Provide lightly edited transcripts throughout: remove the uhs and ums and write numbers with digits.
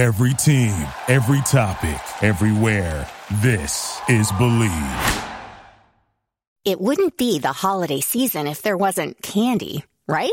Every team, every topic, everywhere. This is Bleav. It wouldn't be the holiday season if there wasn't candy, right?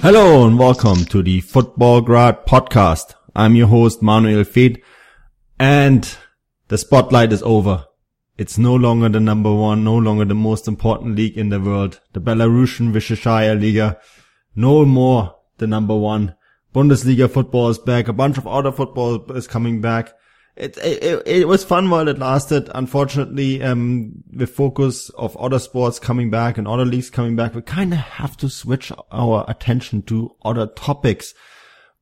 Hello and welcome to the Football Grad Podcast. I'm your host Manuel Feit, and the spotlight is over. It's no longer the number one, no longer the most important league in the world, the Belarusian Vysshaya Liga. No more the number one. Bundesliga football is back. A bunch of other football is coming back. It was fun while it lasted. Unfortunately, the focus of other sports coming back and other leagues coming back, we kind of have to switch our attention to other topics.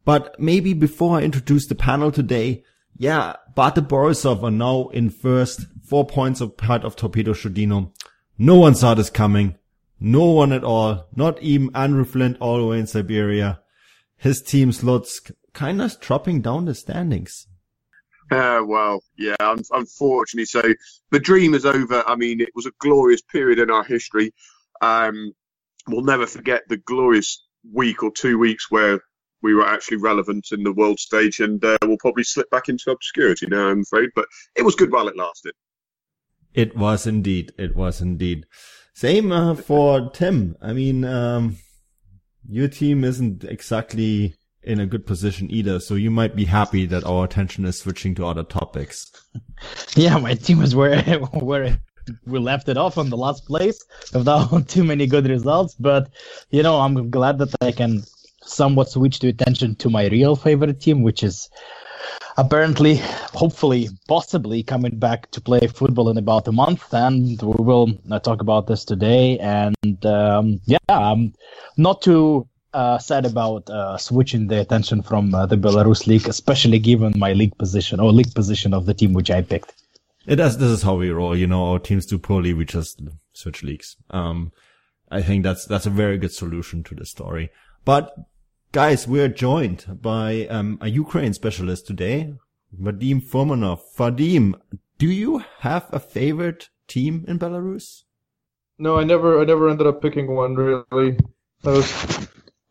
But maybe before I introduce the panel today, Bate Borisov are now in first, 4 points apart of Torpedo Zhodino. No one saw this coming. No one at all. Not even Andrew Flint all the way in Siberia. His team Slutsk kind of dropping down the standings. Unfortunately. So the dream is over. I mean, it was a glorious period in our history. We'll never forget the glorious week or 2 weeks where we were actually relevant in the world stage, and we'll probably slip back into obscurity now, I'm afraid. But it was good while it lasted. It was indeed. Same for Tim. I mean, your team isn't exactly in a good position either, so you might be happy that our attention is switching to other topics. Yeah, my team is where we left it off on the last place without too many good results, but you know, I'm glad that I can somewhat switch the attention to my real favorite team, which is apparently, hopefully, possibly coming back to play football in about a month, and we will talk about this today. And I'm not too sad about switching the attention from the Belarus league, especially given my league position of the team which I picked. This is how we roll, you know. Our teams do poorly, we just switch leagues. I think that's a very good solution to the story. But guys, we're joined by a Ukraine specialist today, Vadym Fomanov. Vadim, do you have a favorite team in Belarus? No, I never ended up picking one, really. I was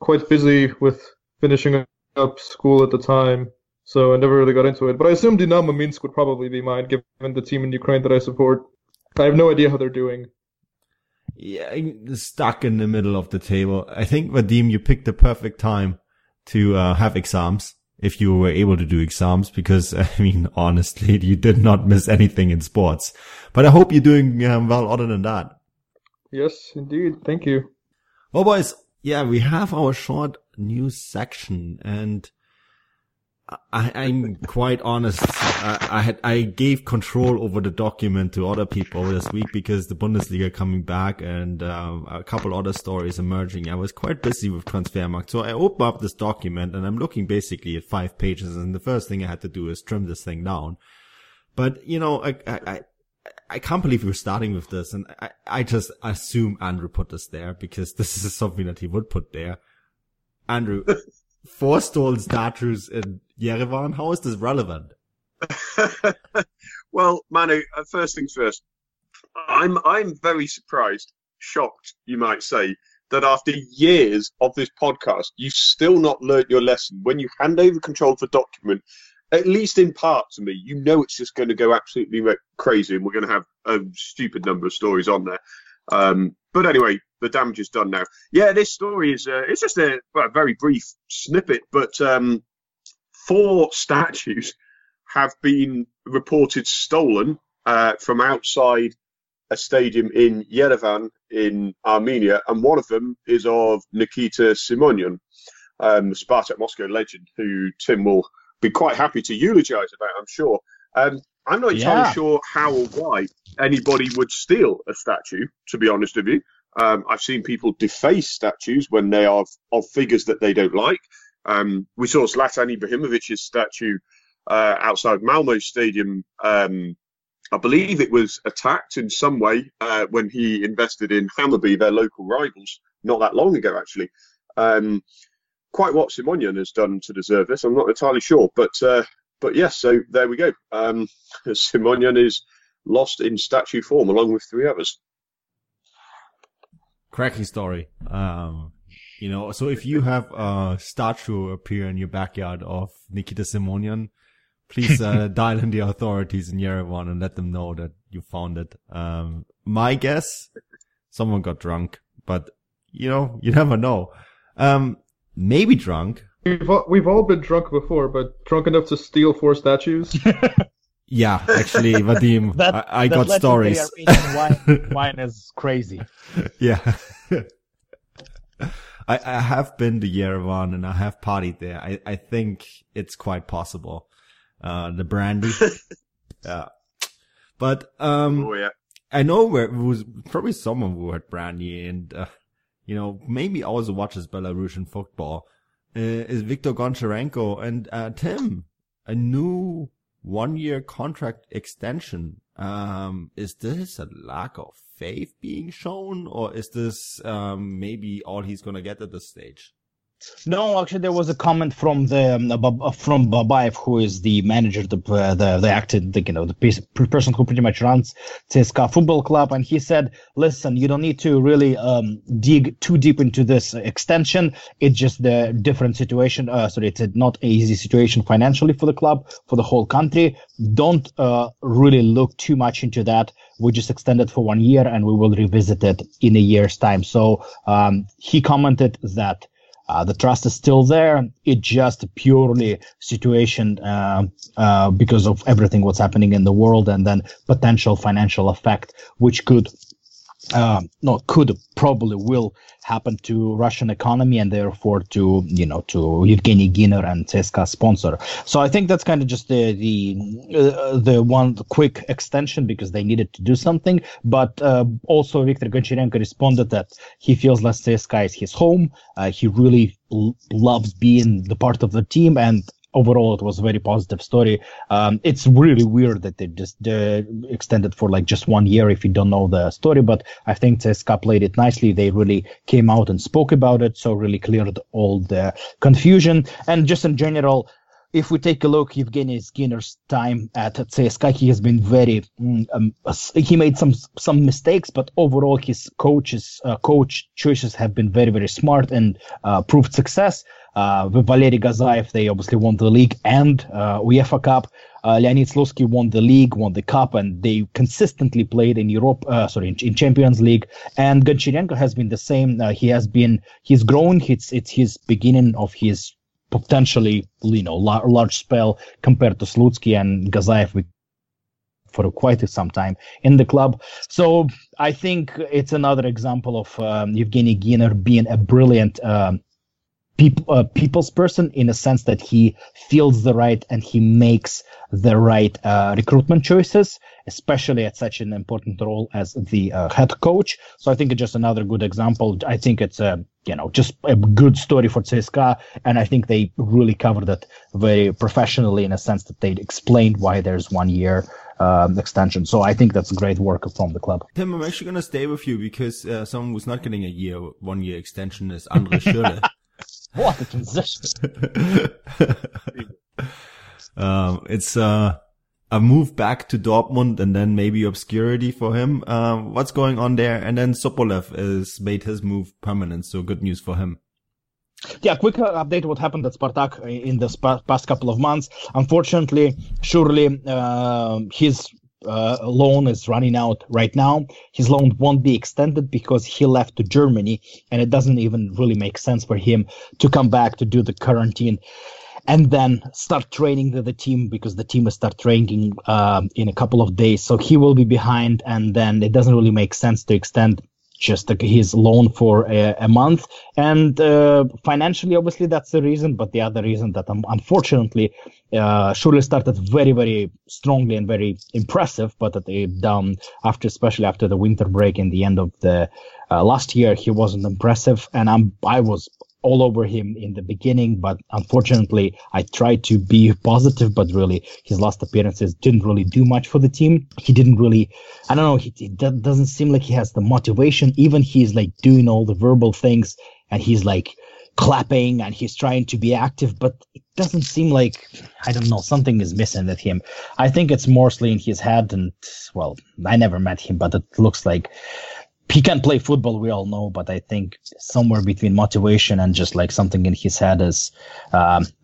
quite busy with finishing up school at the time, so I never really got into it. But I assume Dynamo Minsk would probably be mine, given the team in Ukraine that I support. I have no idea how they're doing. Yeah, stuck in the middle of the table. I think, Vadim, you picked the perfect time to have exams, if you were able to do exams, because, I mean, honestly, you did not miss anything in sports. But I hope you're doing well other than that. Yes, indeed. Thank you. Well, boys, we have our short news section, and I'm quite honest. I gave control over the document to other people this week because the Bundesliga coming back and a couple other stories emerging. I was quite busy with Transfermarkt, so I opened up this document and I'm looking basically at 5 pages, and the first thing I had to do is trim this thing down. But you know, I can't believe we're starting with this, and I just assume Andrew put this there because this is something that he would put there. Andrew, 4 stolen statues in Yerevan. How is this relevant? Well, Manu, first things first. I'm very surprised, shocked, you might say, that after years of this podcast, you've still not learned your lesson. When you hand over control of the document, at least in part to me, you know it's just going to go absolutely crazy, and we're going to have a stupid number of stories on there. But anyway, the damage is done now. Yeah, this story is it's just a very brief snippet, but 4 statues have been reported stolen from outside a stadium in Yerevan in Armenia, and one of them is of Nikita Simonyan, Spartak Moscow legend, who Tim will be quite happy to eulogise about, I'm sure. I'm not entirely sure how or why anybody would steal a statue, to be honest with you. I've seen people deface statues when they are of figures that they don't like. We saw Zlatan Ibrahimovic's statue outside Malmo Stadium. I Bleav it was attacked in some way when he invested in Hammarby, their local rivals, not that long ago, actually. Quite what Simonyan has done to deserve this, I'm not entirely sure. But yes, so there we go. Simonyan is lost in statue form, along with three others. Cracking story. You know, so if you have a statue appear in your backyard of Nikita Simonyan, please dial in the authorities in Yerevan and let them know that you found it. My guess, someone got drunk, but you know, you never know. Maybe drunk. We've all been drunk before, but drunk enough to steal four statues? Yeah, actually, Vadym, I got stories. Wine is crazy. Yeah. I have been to Yerevan and I have partied there. I think it's quite possible. The brandy. Yeah. But, I know where it was probably someone who had brandy and, you know, maybe also watches Belarusian football, is Viktor Goncharenko. And, Tim, a new 1-year contract extension. Is this a lack of faith being shown, or is this, maybe all he's going to get at this stage? No, actually, there was a comment from Babayev, who is the manager, the person who pretty much runs CSKA football club, and he said, "Listen, you don't need to really dig too deep into this extension. It's just a different situation. It's not an easy situation financially for the club, for the whole country. Don't really look too much into that. We just extended for 1 year, and we will revisit it in a year's time." So he commented that. The trust is still there. It's just purely situation because of everything what's happening in the world, and then potential financial effect, which will happen to Russian economy, and therefore to Evgeny Giner and CSKA sponsor. So I think that's kind of just the quick extension because they needed to do something. But also Viktor Goncharenko responded that he feels like CSKA is his home. He really loves being the part of the team, and overall, it was a very positive story. It's really weird that they just extended for like just 1 year if you don't know the story, but I think CSKA played it nicely. They really came out and spoke about it, so really cleared all the confusion. And just in general, if we take a look, Evgeny Giner's time at CSKA, he has been very. He made some mistakes, but overall, his coach choices have been very, very smart and proved success. With Valery Gazayev, they obviously won the league and UEFA Cup. Leonid Slutsky won the league, won the cup, and they consistently played in in Champions League. And Goncharenko has been the same. He's grown. It's his beginning of his potentially, large spell compared to Slutsky and Gazayev for quite some time in the club. So I think it's another example of Evgeny Giner being a brilliant people's person, in a sense that he feels the right and he makes the right recruitment choices, especially at such an important role as the head coach. So I think it's just another good example. I think it's just a good story for CSKA, and I think they really covered it very professionally, in a sense that they explained why there's 1 year extension. So I think that's great work from the club. Tim, I'm actually going to stay with you because someone who's not getting one year extension is André Schürrle. What a transition! It's a move back to Dortmund and then maybe obscurity for him. What's going on there? And then Sobolev has made his move permanent, so good news for him. Yeah, quick update what happened at Spartak in the past couple of months. Unfortunately, surely his loan is running out right now. His loan won't be extended because he left to Germany, and it doesn't even really make sense for him to come back to do the quarantine and then start training the team, because the team will start training in a couple of days. So he will be behind, and then it doesn't really make sense to extend just his loan for a month. And financially, obviously, that's the reason. But the other reason that, unfortunately, Schürrle started very, very strongly and very impressive. But at the, after, especially after the winter break in the end of the last year, he wasn't impressive. And I was all over him in the beginning, but unfortunately I tried to be positive, but really his last appearances didn't really do much for the team. He didn't really, I don't know, it doesn't seem like he has the motivation. Even he's like doing all the verbal things and he's like clapping and he's trying to be active, but it doesn't seem like, I don't know, something is missing with him. I think it's mostly in his head, and well, I never met him, but it looks like he can play football, we all know, but I think somewhere between motivation and just like something in his head is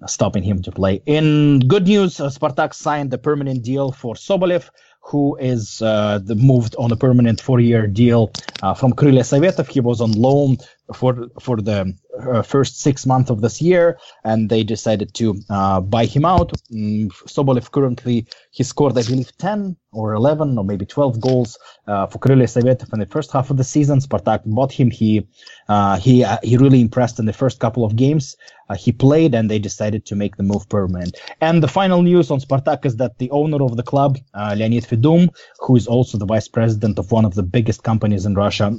stopping him to play. In good news, Spartak signed a permanent deal for Sobolev, who is moved on a permanent 4-year deal from Krylia Sovetov. He was on loan for the first 6 months of this year, and they decided to buy him out. Sobolev currently, he scored, I believe, 10 or 11 or maybe 12 goals for Krylia Sovetov in the first half of the season. Spartak bought him. He really impressed in the first couple of games he played, and they decided to make the move permanent. And the final news on Spartak is that the owner of the club, Leonid Fedum, who is also the vice president of one of the biggest companies in Russia,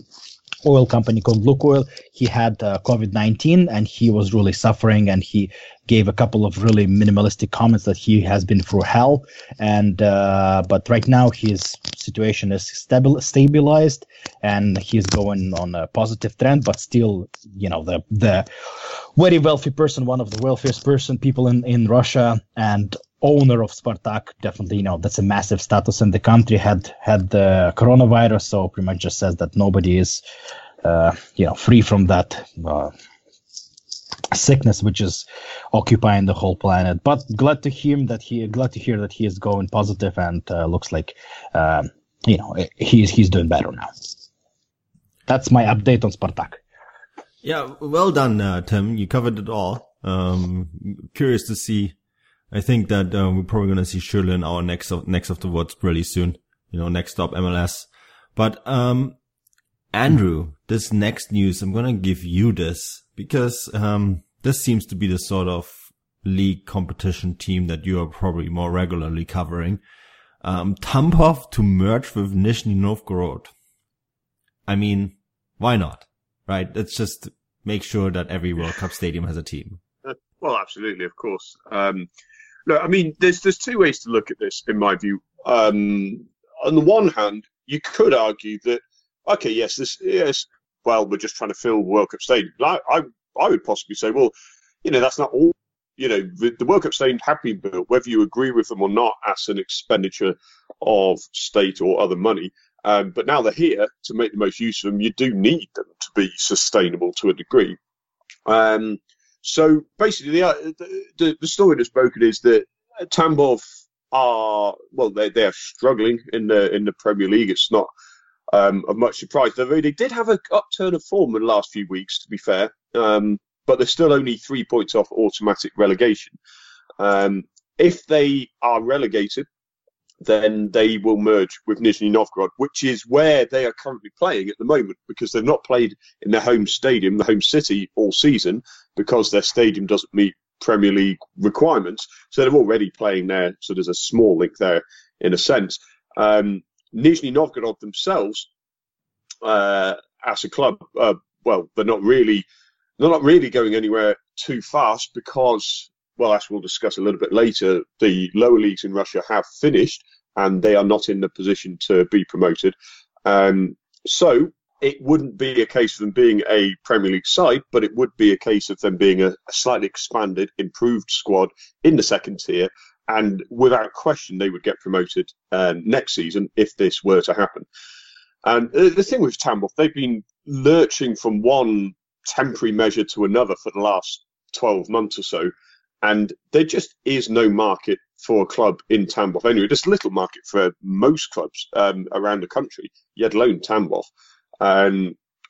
oil company called Lukoil, he had COVID-19 and he was really suffering, and he gave a couple of really minimalistic comments that he has been through hell, and but right now his situation is stabilized and he's going on a positive trend. But still, you know, the very wealthy person, one of the wealthiest people in Russia and owner of Spartak, definitely, you know, that's a massive status in the country, had the coronavirus. So pretty much just says that nobody is, you know, free from that sickness, which is occupying the whole planet. But glad to hear that he is going positive, and looks like, you know, he's doing better now. That's my update on Spartak. Yeah, well done, Tim. You covered it all. Curious to see. I think that we're probably going to see Schürrle in our next of the words really soon. You know, next stop MLS. But Andrew, this next news, I'm going to give you this, because this seems to be the sort of league competition team that you are probably more regularly covering. Tambov to merge with Nizhny Novgorod. I mean, why not? Right? Let's just make sure that every World Cup stadium has a team. Well, absolutely, of course. Look, I mean, there's two ways to look at this, in my view. On the one hand, you could argue that, okay, well, we're just trying to fill World Cup stadium. I would possibly say, well, you know, that's not all. You know, the World Cup stadium have been built, whether you agree with them or not, as an expenditure of state or other money. But now they're here to make the most use of them. You do need them to be sustainable to a degree. So basically, the story that's broken is that Tambov are, well, they are struggling in the Premier League. It's not of much surprise. They did have an upturn of form in the last few weeks, to be fair, but they're still only 3 points off automatic relegation. If they are relegated, then they will merge with Nizhny Novgorod, which is where they are currently playing at the moment, because they've not played in their home stadium, the home city, all season, because their stadium doesn't meet Premier League requirements. So they're already playing there. So there's a small link there in a sense. Nizhny Novgorod themselves, as a club, well, they're not really going anywhere too fast, because, well, as we'll discuss a little bit later, the lower leagues in Russia have finished and they are not in the position to be promoted. So it wouldn't be a case of them being a Premier League side, but it would be a case of them being a slightly expanded, improved squad in the second tier. And without question, they would get promoted next season if this were to happen. And the thing with Tambov, they've been lurching from one temporary measure to another for the last 12 months or so. And there just is no market for a club in Tambov. Anyway, there's little market for most clubs around the country, let alone Tambov.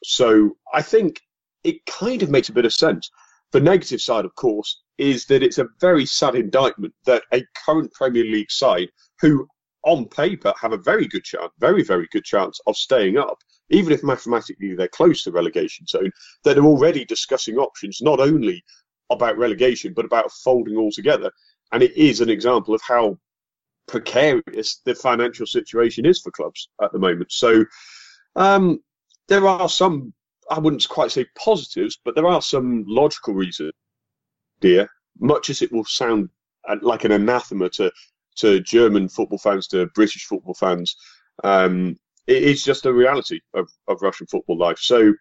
So I think it kind of makes a bit of sense. The negative side, of course, is that it's a very sad indictment that a current Premier League side, who on paper have a very good chance, very, very good chance of staying up, even if mathematically they're close to the relegation zone, that are already discussing options, not only about relegation, but about folding altogether. And it is an example of how precarious the financial situation is for clubs at the moment. So there are some, I wouldn't quite say positives, but there are some logical reasons, dear, much as it will sound like an anathema to German football fans, to British football fans. It's just a reality of Russian football life. So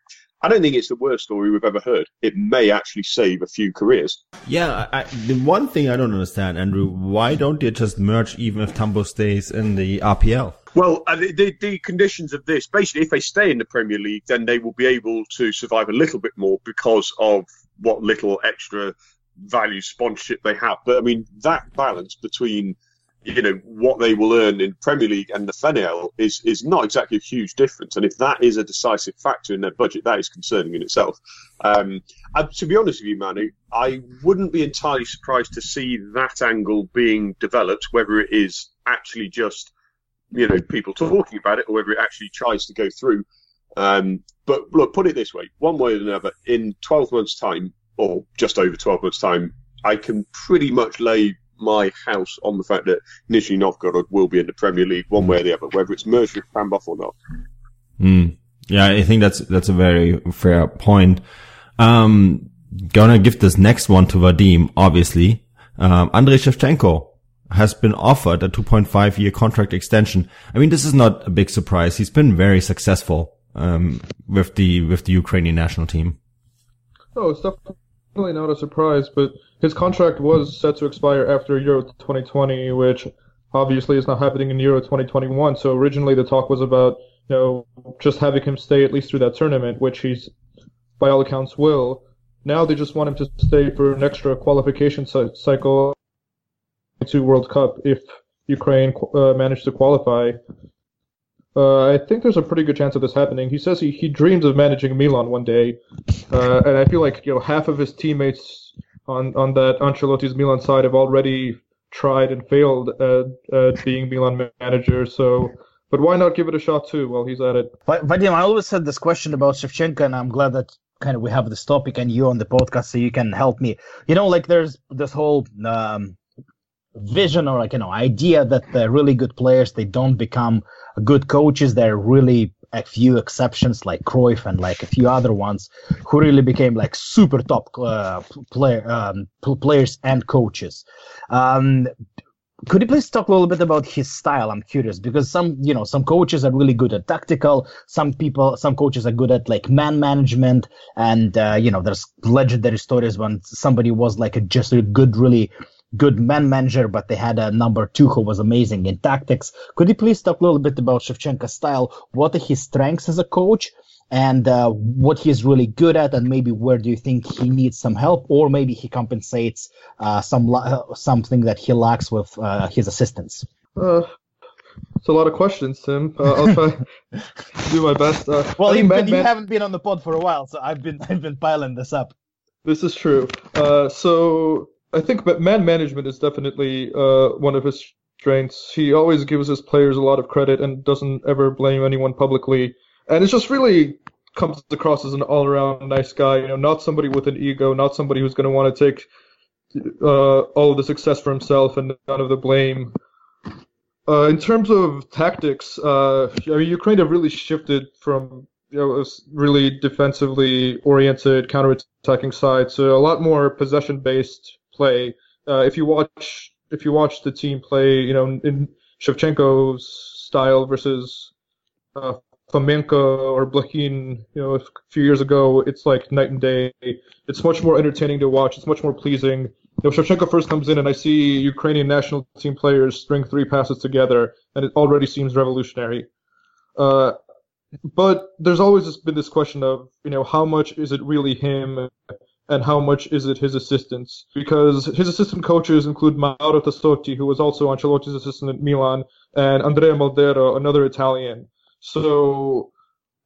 I don't think it's the worst story we've ever heard. It may actually save a few careers. Yeah, the one thing I don't understand, Andrew, why don't they just merge even if Tambov stays in the RPL? Well, the conditions of this, basically, if they stay in the Premier League, then they will be able to survive a little bit more because of what little extra value sponsorship they have. But, I mean, that balance between, you know, what they will earn in Premier League and the FNL is not exactly a huge difference. And if that is a decisive factor in their budget, that is concerning in itself. And to be honest with you, Manu, I wouldn't be entirely surprised to see that angle being developed, whether it is actually just, you know, people talking about it or whether it actually tries to go through. But look, put it this way, one way or another, in 12 months' time, or just over 12 months' time, I can pretty much lay my house on the fact that Nizhny Novgorod will be in the Premier League one way or the other, whether it's merged with Tambov or not. Mm. Yeah, I think that's a very fair point. Gonna give this next one to Vadym, obviously. Andrei Shevchenko has been offered a 2.5-year contract extension. I mean, this is not a big surprise. He's been very successful with the Ukrainian national team. Oh, it's definitely not a surprise, but his contract was set to expire after Euro 2020, which obviously is not happening in Euro 2021. So originally the talk was about, you know, just having him stay at least through that tournament, which he's, by all accounts, will. Now they just want him to stay for an extra qualification cycle to World Cup if Ukraine managed to qualify. I think there's a pretty good chance of this happening. He says he dreams of managing Milan one day, and I feel like, you know, half of his teammates on that Ancelotti's Milan side have already tried and failed at being Milan manager. So, but why not give it a shot too while he's at it? Vadim, I always had this question about Shevchenko, and I'm glad that kind of we have this topic and you on the podcast, so you can help me. You know, like there's this whole vision or like, you know, idea that the really good players, they don't become good coaches. There are really a few exceptions like Cruyff and like a few other ones who really became like super top players and coaches. Could you please talk a little bit about his style? I'm curious because some coaches are really good at tactical. Some coaches are good at like man management. And, there's legendary stories when somebody was like a really good man manager, but they had a number two who was amazing in tactics. Could you please talk a little bit about Shevchenko's style? What are his strengths as a coach and what he's really good at, and maybe where do you think he needs some help, or maybe he compensates something that he lacks with his assistants? It's a lot of questions, Tim. I'll try to do my best. Well, you haven't been on the pod for a while, so I've been piling this up. This is true. So I think man management is definitely one of his strengths. He always gives his players a lot of credit and doesn't ever blame anyone publicly. And it just really comes across as an all-around nice guy, you know, not somebody with an ego, not somebody who's going to want to take all of the success for himself and none of the blame. In terms of tactics, Ukraine have really shifted from a really defensively oriented counter-attacking side to a lot more possession-based play. If you watch the team play, in Shevchenko's style versus Fomenko or Blokhin, a few years ago, it's like night and day. It's much more entertaining to watch. It's much more pleasing. Shevchenko first comes in, and I see Ukrainian national team players string three passes together, and it already seems revolutionary. But there's always been this question of, how much is it really him? And how much is it his assistants? Because his assistant coaches include Mauro Tassotti, who was also Ancelotti's assistant at Milan, and Andrea Maldero, another Italian. So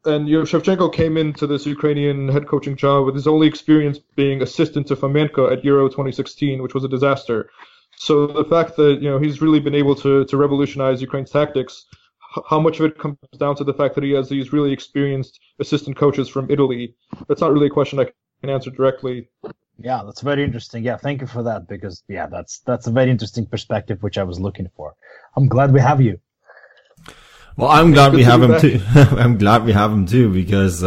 And Shevchenko came into this Ukrainian head coaching job with his only experience being assistant to Fomenko at Euro 2016, which was a disaster. So the fact that he's really been able to revolutionize Ukraine's tactics, how much of it comes down to the fact that he has these really experienced assistant coaches from Italy? That's not really a question I can answer directly. Yeah, that's very interesting. Yeah, thank you for that, because that's a very interesting perspective which I was looking for. I'm glad we have you. Well, I'm glad we have him too. I'm glad we have him too, because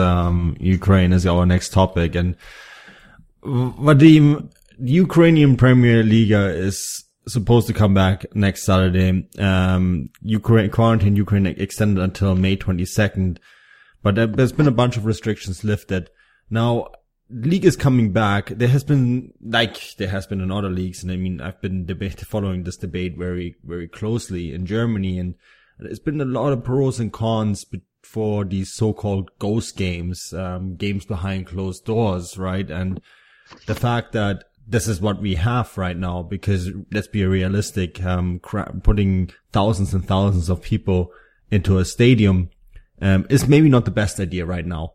Ukraine is our next topic. And Vadym, the Ukrainian Premier League is supposed to come back next Saturday. Ukraine extended until May 22nd, but there's been a bunch of restrictions lifted. Now, the league is coming back. There has been in other leagues, and I mean, I've been following this debate very, very closely in Germany, and there's been a lot of pros and cons for these so-called ghost games, games behind closed doors, right? And the fact that this is what we have right now, because let's be realistic, putting thousands and thousands of people into a stadium, is maybe not the best idea right now.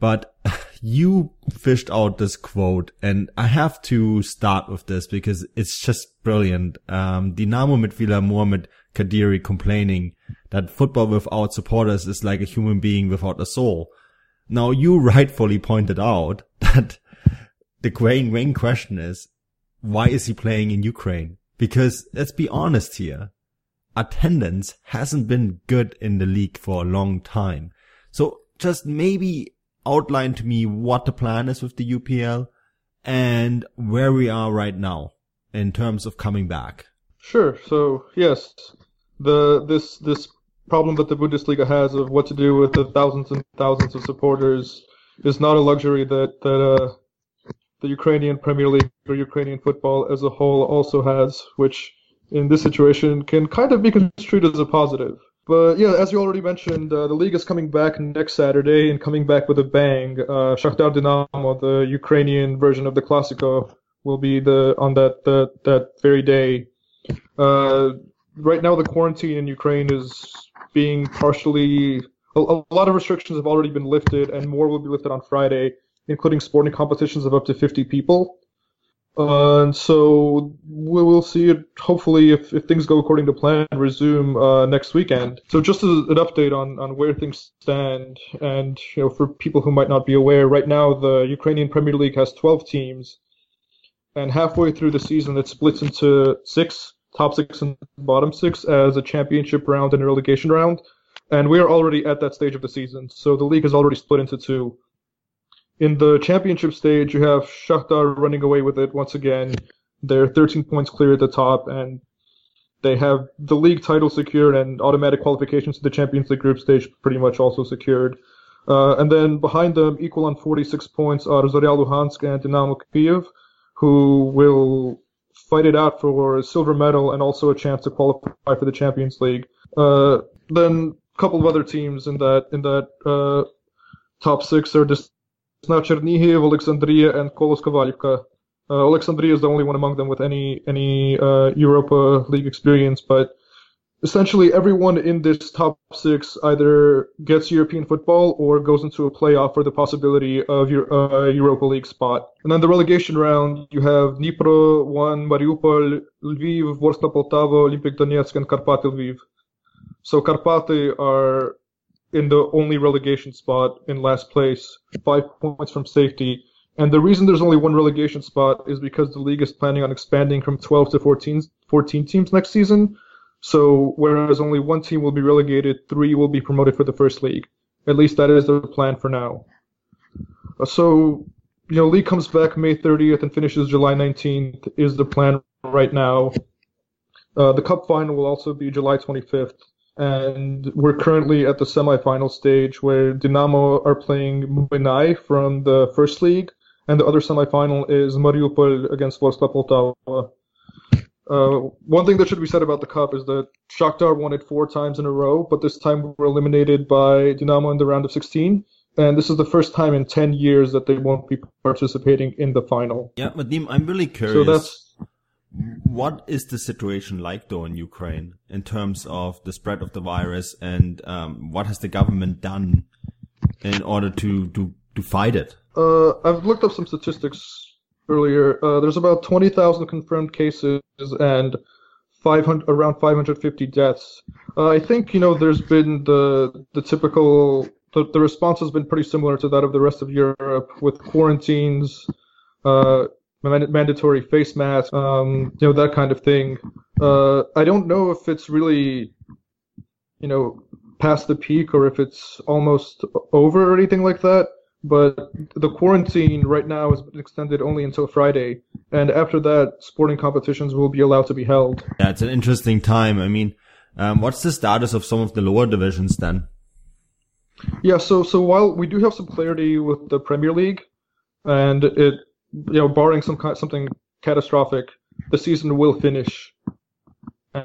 But you fished out this quote, and I have to start with this because it's just brilliant. Dynamo midfielder Mohamed Kadiri complaining that football without supporters is like a human being without a soul. Now, you rightfully pointed out that the main question is, why is he playing in Ukraine? Because let's be honest here, attendance hasn't been good in the league for a long time. So just maybe outline to me what the plan is with the UPL and where we are right now in terms of coming back. Sure. So yes, this problem that the Bundesliga has of what to do with the thousands and thousands of supporters is not a luxury that the Ukrainian Premier League or Ukrainian football as a whole also has, which in this situation can kind of be construed as a positive. But yeah, as you already mentioned, the league is coming back next Saturday and coming back with a bang. Shakhtar Dynamo, the Ukrainian version of the Classico, will be on that very day. Right now, the quarantine in Ukraine is being partially. A lot of restrictions have already been lifted, and more will be lifted on Friday, including sporting competitions of up to 50 people. And so we will see it, hopefully, if things go according to plan, resume next weekend. So just as an update on where things stand, and for people who might not be aware, right now the Ukrainian Premier League has 12 teams, and halfway through the season it splits into six, top six and bottom six, as a championship round and a relegation round, and we are already at that stage of the season, so the league is already split into two. In the championship stage, you have Shakhtar running away with it once again. They're 13 points clear at the top, and they have the league title secured and automatic qualifications to the Champions League group stage pretty much also secured. And then behind them, equal on 46 points, are Zorya Luhansk and Dynamo Kyiv, who will fight it out for a silver medal and also a chance to qualify for the Champions League. Then a couple of other teams in that top six are just now Chernihiv, Oleksandria, and Kolos-Kovalivka. Oleksandria is the only one among them with any Europa League experience, but essentially everyone in this top six either gets European football or goes into a playoff for the possibility of your Europa League spot. And then the relegation round, you have Dnipro, One, Mariupol, Lviv, Vorskla Poltava, Olympic Donetsk, and Karpaty Lviv. So Karpaty are in the only relegation spot, in last place, 5 points from safety. And the reason there's only one relegation spot is because the league is planning on expanding from 12 to 14 teams next season. So whereas only one team will be relegated, three will be promoted for the first league. At least that is the plan for now. So, league comes back May 30th and finishes July 19th is the plan right now. The cup final will also be July 25th. And we're currently at the semi-final stage where Dynamo are playing Muinai from the first league, and the other semi-final is Mariupol against Vorskla Poltava. One thing that should be said about the cup is that Shakhtar won it 4 times in a row, but this time we were eliminated by Dynamo in the round of 16. And this is the first time in 10 years that they won't be participating in the final. Yeah, Vadim, I'm really curious. So what is the situation like, though, in Ukraine in terms of the spread of the virus, and what has the government done in order to fight it? I've looked up some statistics earlier. There's about 20,000 confirmed cases and around 550 deaths. I think, there's been the typical... The response has been pretty similar to that of the rest of Europe, with quarantines, mandatory face masks, that kind of thing. I don't know if it's really, past the peak or if it's almost over or anything like that. But the quarantine right now is extended only until Friday, and after that, sporting competitions will be allowed to be held. Yeah, it's an interesting time. I mean, what's the status of some of the lower divisions then? Yeah, so while we do have some clarity with the Premier League, and it, barring something catastrophic, the season will finish,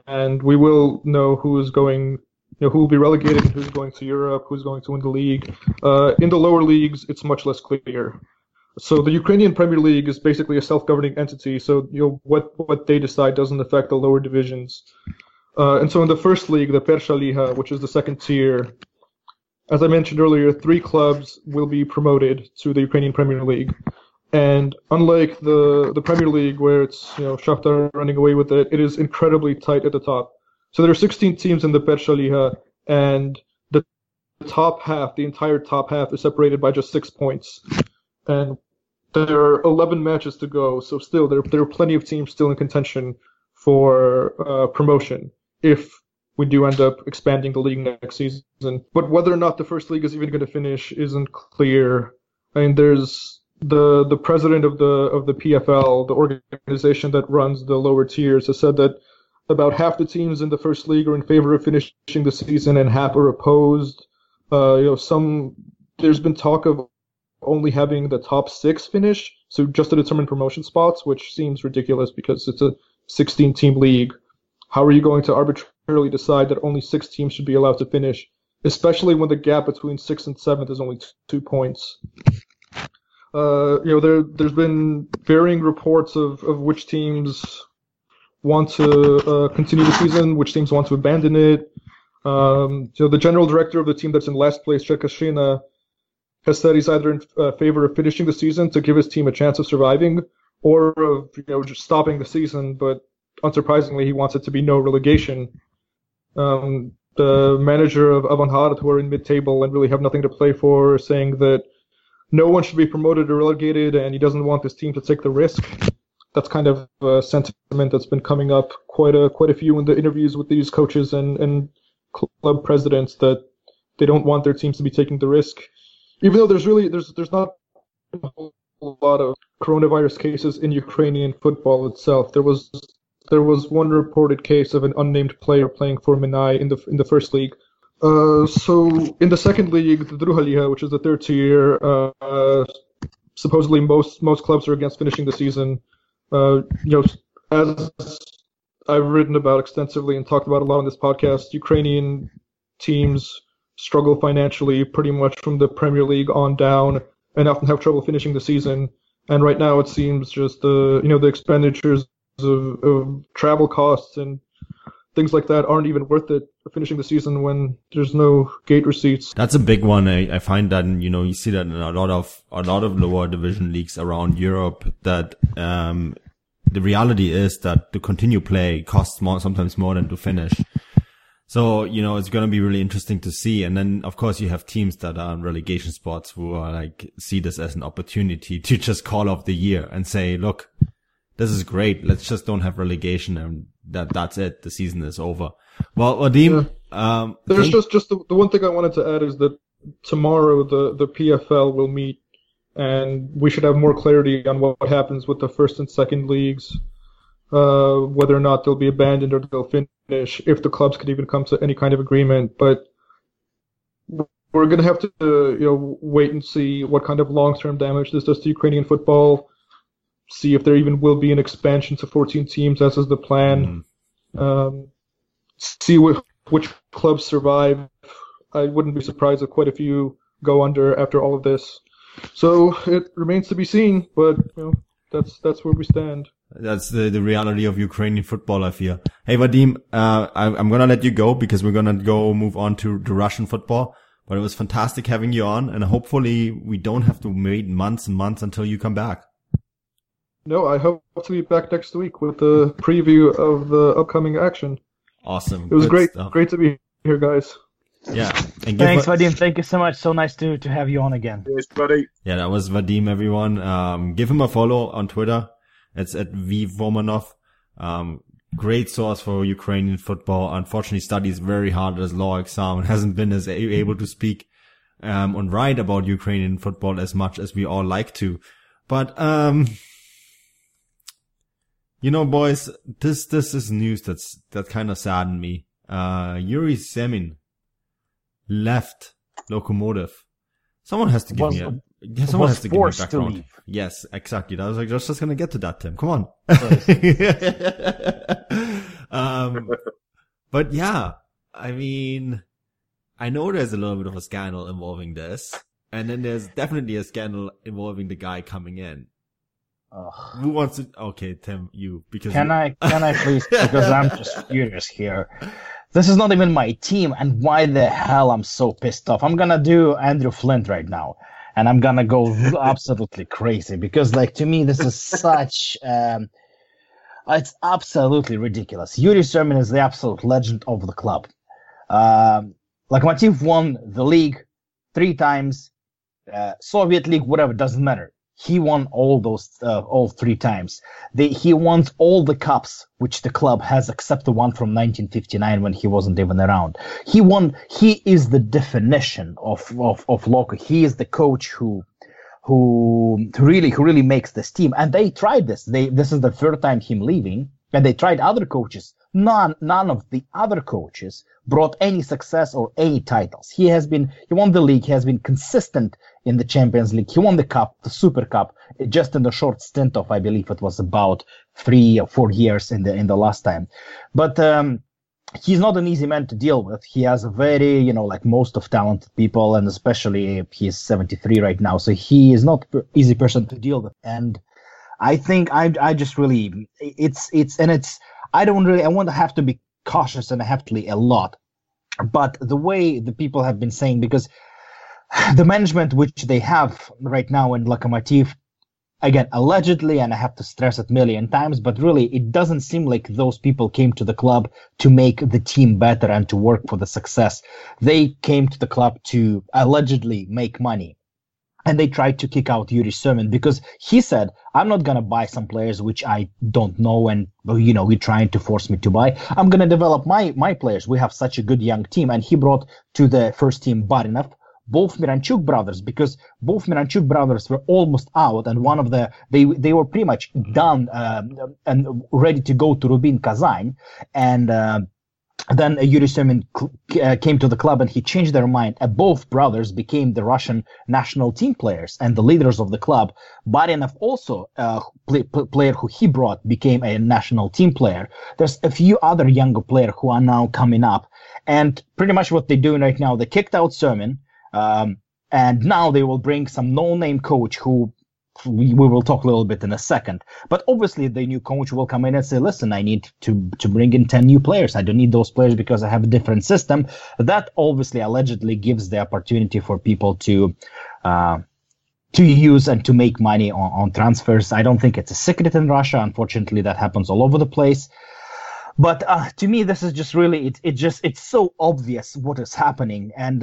and we will know who is going. Who will be relegated, who's going to Europe, who's going to win the league. In the lower leagues, it's much less clear. So the Ukrainian Premier League is basically a self-governing entity, so what they decide doesn't affect the lower divisions. And so in the first league, the Persha Liha, which is the second tier, as I mentioned earlier, 3 clubs will be promoted to the Ukrainian Premier League. And unlike the Premier League, where it's Shakhtar running away with it, it is incredibly tight at the top. So there are 16 teams in the Persha Liha, and the entire top half, is separated by just 6 points. And there are 11 matches to go, so still there are plenty of teams still in contention for promotion if we do end up expanding the league next season. But whether or not the first league is even going to finish isn't clear. I mean, there's the president of the PFL, the organization that runs the lower tiers, has said that about half the teams in the first league are in favor of finishing the season, and half are opposed. There's been talk of only having the top 6 finish, so just to determine promotion spots, which seems ridiculous because it's a 16-team league. How are you going to arbitrarily decide that only 6 teams should be allowed to finish, especially when the gap between 6th and 7th is only 2 points? There's been varying reports of which teams want to continue the season, which teams want to abandon it. The general director of the team that's in last place, Cherkashina, has said he's either in favor of finishing the season to give his team a chance of surviving, or of just stopping the season, but unsurprisingly he wants it to be no relegation. The manager of Avanhard, who are in mid-table and really have nothing to play for, saying that no one should be promoted or relegated, and he doesn't want this team to take the risk. That's kind of a sentiment that's been coming up quite a few in the interviews with these coaches and club presidents, that they don't want their teams to be taking the risk. Even though there's not a whole lot of coronavirus cases in Ukrainian football itself. There was one reported case of an unnamed player playing for Minai in the first league. So in the second league, the Druga Liga, which is the third tier, supposedly most clubs are against finishing the season. As I've written about extensively and talked about a lot on this podcast, Ukrainian teams struggle financially pretty much from the Premier League on down, and often have trouble finishing the season. And right now, it seems just the expenditures of travel costs and things like that aren't even worth it for finishing the season when there's no gate receipts. That's a big one. I find that, you see that in a lot of lower division leagues around Europe, that the reality is that to continue play costs sometimes more than to finish. So, it's going to be really interesting to see. And then, of course, you have teams that are in relegation spots who are see this as an opportunity to just call off the year and say, look, this is great. Let's just don't have relegation, and that's it. The season is over. Well, Vadym, yeah. There's just the one thing I wanted to add is that tomorrow the PFL will meet, and we should have more clarity on what happens with the first and second leagues, whether or not they'll be abandoned or they'll finish, if the clubs could even come to any kind of agreement. But we're going to have to wait and see what kind of long-term damage this does to Ukrainian football. See if there even will be an expansion to 14 teams, as is the plan. See which clubs survive. I wouldn't be surprised if quite a few go under after all of this. So it remains to be seen, but that's where we stand. That's the reality of Ukrainian football, I feel. Hey, Vadym, I'm going to let you go because we're going to move on to Russian football. But it was fantastic having you on, and hopefully we don't have to wait months and months until you come back. No, I hope to be back next week with the preview of the upcoming action. Awesome. It was great to be here, guys. Yeah. Thanks, Vadym. Thank you so much. So nice to have you on again. Yes, buddy. Yeah, that was Vadym, everyone. Give him a follow on Twitter. It's at @vfomanov. Great source for Ukrainian football. Unfortunately, studies very hard at his law exam and hasn't been as able to speak and write about Ukrainian football as much as we all like to. But you know, boys, this is news that kind of saddened me. Yuri Semin left Lokomotiv. Someone has to give me background. To leave. Yes, exactly. I was like, just gonna get to that, Tim. Come on. But yeah, I mean, I know there's a little bit of a scandal involving this, and then there's definitely a scandal involving the guy coming in. Who wants to? Okay, Tim, you. Can I please? Because I'm just furious here. This is not even my team, and why the hell I'm so pissed off? I'm gonna do Andrew Flint right now, and I'm gonna go absolutely crazy because, like, to me, this is such. It's absolutely ridiculous. Yuri Semin is the absolute legend of the club. Lokomotiv won the league 3 times, Soviet League, whatever, doesn't matter. He won all those, all 3 times. He won all the cups, which the club has, except the one from 1959 when he wasn't even around. He won. He is the definition of Loko. He is the coach who really makes this team. And they tried this. This is the 3rd time him leaving, and they tried other coaches. None of the other coaches brought any success or any titles. He won the league. He has been consistent in the Champions League. He won the cup, the Super Cup, just in the short stint of, I believe it was about 3 or 4 years in the last time. But, he's not an easy man to deal with. He has a very, like most of talented people, and especially he is 73 right now. So he is not an easy person to deal with. And I think I just really, I want to have to be cautious and happily a lot. But the way the people have been saying, because the management which they have right now in Lokomotiv, again, allegedly, and I have to stress it a million times, but really it doesn't seem like those people came to the club to make the team better and to work for the success. They came to the club to allegedly make money. And they tried to kick out Yuri Semin because he said, I'm not going to buy some players which I don't know and, you're trying to force me to buy. I'm going to develop my players. We have such a good young team. And he brought to the first team Barinov, both Miranchuk brothers, because both Miranchuk brothers were almost out. And one of they were pretty much done and ready to go to Rubin Kazan. And then Yuri Semin came to the club and he changed their mind. And both brothers became the Russian national team players and the leaders of the club. Barinov also, player who he brought, became a national team player. There's a few other younger players who are now coming up. And pretty much what they're doing right now, they kicked out Semin. And now they will bring some no-name coach who we will talk a little bit in a second. But obviously the new coach will come in and say, listen, I need to bring in 10 new players. I don't need those players because I have a different system. That obviously allegedly gives the opportunity for people to use and to make money on transfers. I don't think it's a secret in Russia. Unfortunately, that happens all over the place. But to me, this is just really, it's so obvious what is happening. And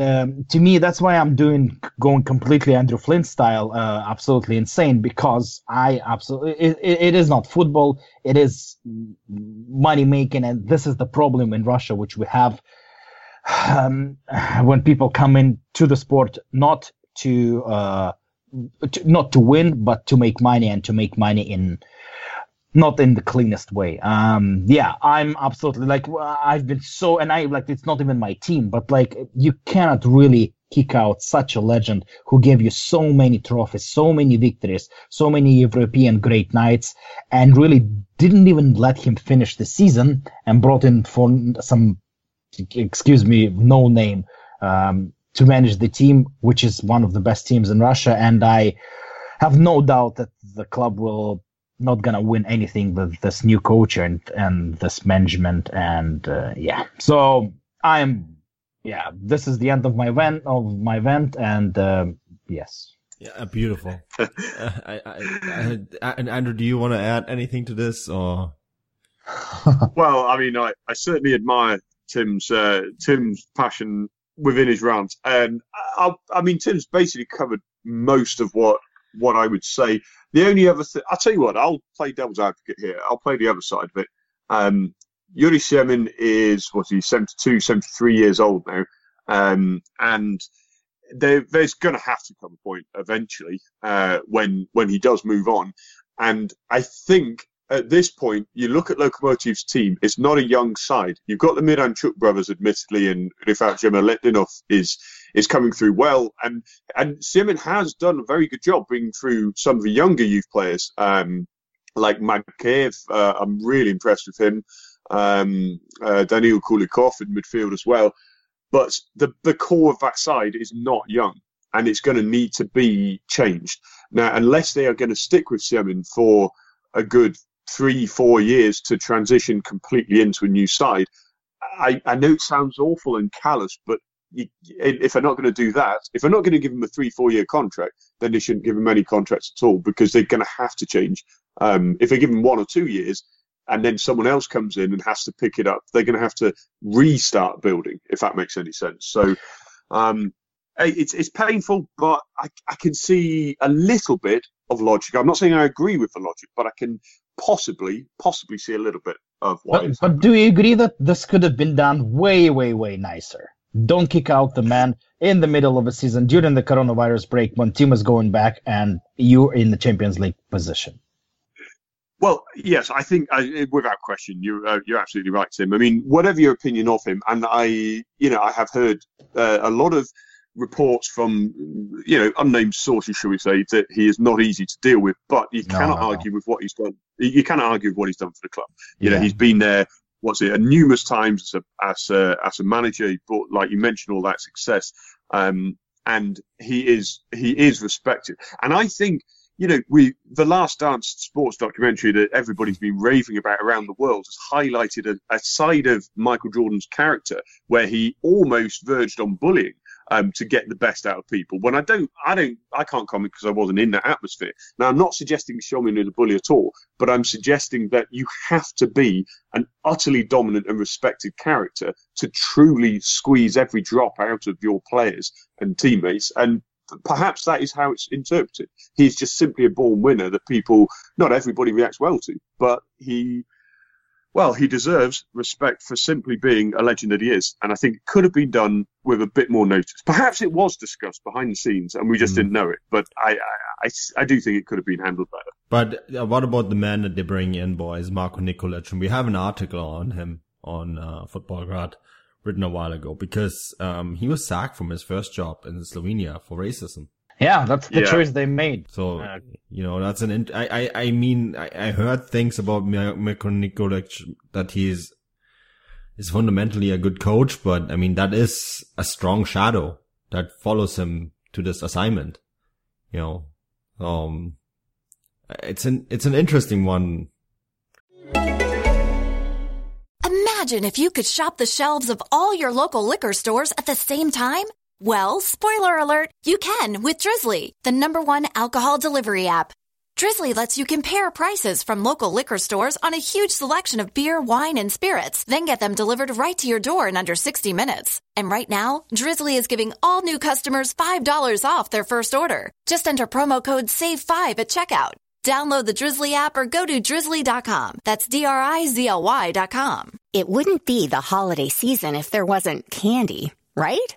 to me, that's why I'm going completely Andrew Flint style, absolutely insane, because it is not football. It is money making. And this is the problem in Russia, which we have when people come into the sport, not to win, but to make money and to make money not in the cleanest way. I'm absolutely I've been so, and I it's not even my team, but you cannot really kick out such a legend who gave you so many trophies, so many victories, so many European great nights, and really didn't even let him finish the season and brought in for some, no name, to manage the team, which is one of the best teams in Russia. And I have no doubt that the club will not gonna win anything with this new coach and this management, and so I'm yeah, this is the end of my vent, and yes. Yeah, beautiful. And Andrew, do you want to add anything to this, or? Well, I mean, I certainly admire Tim's passion within his rant. I mean, Tim's basically covered most of what I would say. The only other thing, I'll tell you what, I'll play devil's advocate here. I'll play the other side of it. Yuri Semin is, 72, 73 years old now. And there's going to have to come a point eventually when he does move on. And I think at this point, you look at Lokomotiv's team, it's not a young side. You've got the Miranchuk brothers, admittedly, and Rifat Jemalidinov is coming through well. And Semin has done a very good job bringing through some of the younger youth players, like Magkeev. I'm really impressed with him. Daniil Kulikov in midfield as well. But the core of that side is not young, and it's going to need to be changed. Now, unless they are going to stick with Semin for a good 3-4 years to transition completely into a new side, I know it sounds awful and callous, but if they're not going to do that, if they're not going to give him a 3-4 year contract, then they shouldn't give him any contracts at all, because they're going to have to change. If they give him 1 or 2 years, and then someone else comes in and has to pick it up, they're going to have to restart building, if that makes any sense. So it's painful, but I can see a little bit of logic. I'm not saying I agree with the logic, but I can possibly see a little bit of why. But do you agree that this could have been done way, way, way nicer? Don't kick out the man in the middle of a season during the coronavirus break when team is going back and you're in the Champions League position. Well, yes, I think without question, you're absolutely right, Tim. I mean, whatever your opinion of him, and I have heard a lot of reports from, unnamed sources, shall we say, that he is not easy to deal with, but you cannot argue with what he's done. You cannot argue with what he's done for the club. You know, he's been there, numerous times as a manager. He brought, like you mentioned, all that success, and he is respected. And I think, the Last Dance sports documentary that everybody's been raving about around the world has highlighted a side of Michael Jordan's character where he almost verged on bullying to get the best out of people. When I can't comment because I wasn't in that atmosphere. Now, I'm not suggesting Semin is a bully at all, but I'm suggesting that you have to be an utterly dominant and respected character to truly squeeze every drop out of your players and teammates, and perhaps that is how it's interpreted. He's just simply a born winner that not everybody reacts well to, but he deserves respect for simply being a legend that he is. And I think it could have been done with a bit more notice. Perhaps it was discussed behind the scenes and we just didn't know it, but I do think it could have been handled better. But what about the man that they bring in, boys, Marko Nikolic? And we have an article on him on Football Grad, written a while ago, because he was sacked from his first job in Slovenia for racism. Yeah, that's the choice they made. So, that's an... I heard things about Mirko Nikolic that he is fundamentally a good coach, but, I mean, that is a strong shadow that follows him to this assignment. It's an interesting one. Imagine if you could shop the shelves of all your local liquor stores at the same time. Well, spoiler alert, you can with Drizzly, the #1 alcohol delivery app. Drizzly lets you compare prices from local liquor stores on a huge selection of beer, wine, and spirits, then get them delivered right to your door in under 60 minutes. And right now, Drizzly is giving all new customers $5 off their first order. Just enter promo code SAVE5 at checkout. Download the Drizzly app or go to drizzly.com. That's DRIZLY.com. It wouldn't be the holiday season if there wasn't candy, right?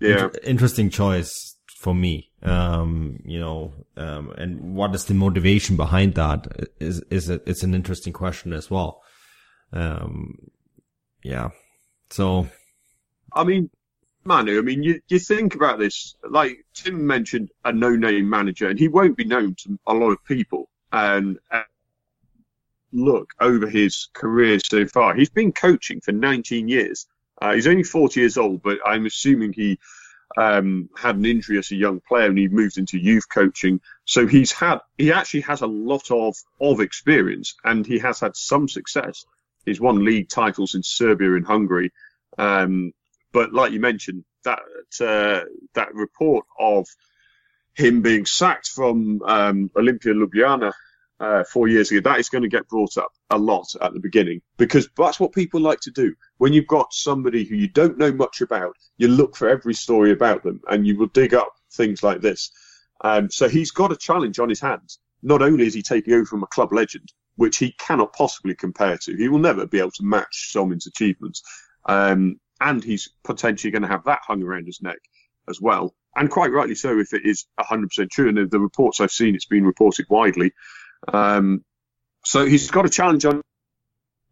Yeah. Interesting choice. For me, and what is the motivation behind that? It's an interesting question as well. So, I mean, Manu, I mean, you think about this, like Tim mentioned, a no-name manager, and he won't be known to a lot of people. And look, over his career so far, he's been coaching for 19 years. He's only 40 years old, but I'm assuming he had an injury as a young player and he moved into youth coaching. So he actually has a lot of experience, and he has had some success. He's won league titles in Serbia and Hungary. But like you mentioned, that report of him being sacked from Olimpia Ljubljana 4 years ago, that is going to get brought up a lot at the beginning, because that's what people like to do. When you've got somebody who you don't know much about, you look for every story about them and you will dig up things like this. So he's got a challenge on his hands. Not only is he taking over from a club legend, which he cannot possibly compare to, he will never be able to match Selmin's achievements. And he's potentially going to have that hung around his neck as well. And quite rightly so, if it is 100% true. And the reports I've seen, it's been reported widely. So he's got a challenge on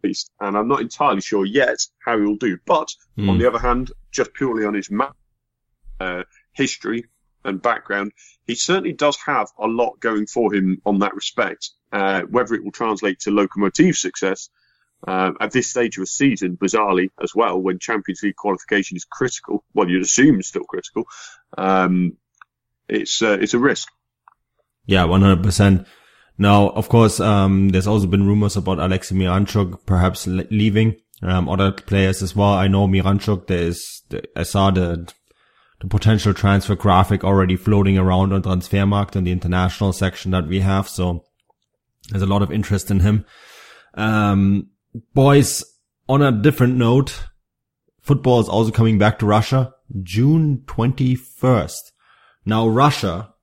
his, and I'm not entirely sure yet how he'll do. But on the other hand, just purely on his history and background, he certainly does have a lot going for him on that respect. Whether it will translate to Lokomotiv success, at this stage of a season, bizarrely as well, when Champions League qualification is critical, well, you'd assume it's still critical, it's a risk. Yeah, 100%. Now, of course, there's also been rumors about Alexey Miranchuk perhaps leaving, other players as well. I know Miranchuk, I saw the potential transfer graphic already floating around on Transfermarkt and the international section that we have, so there's a lot of interest in him. Boys, on a different note, football is also coming back to Russia, June 21st. Now, Russia.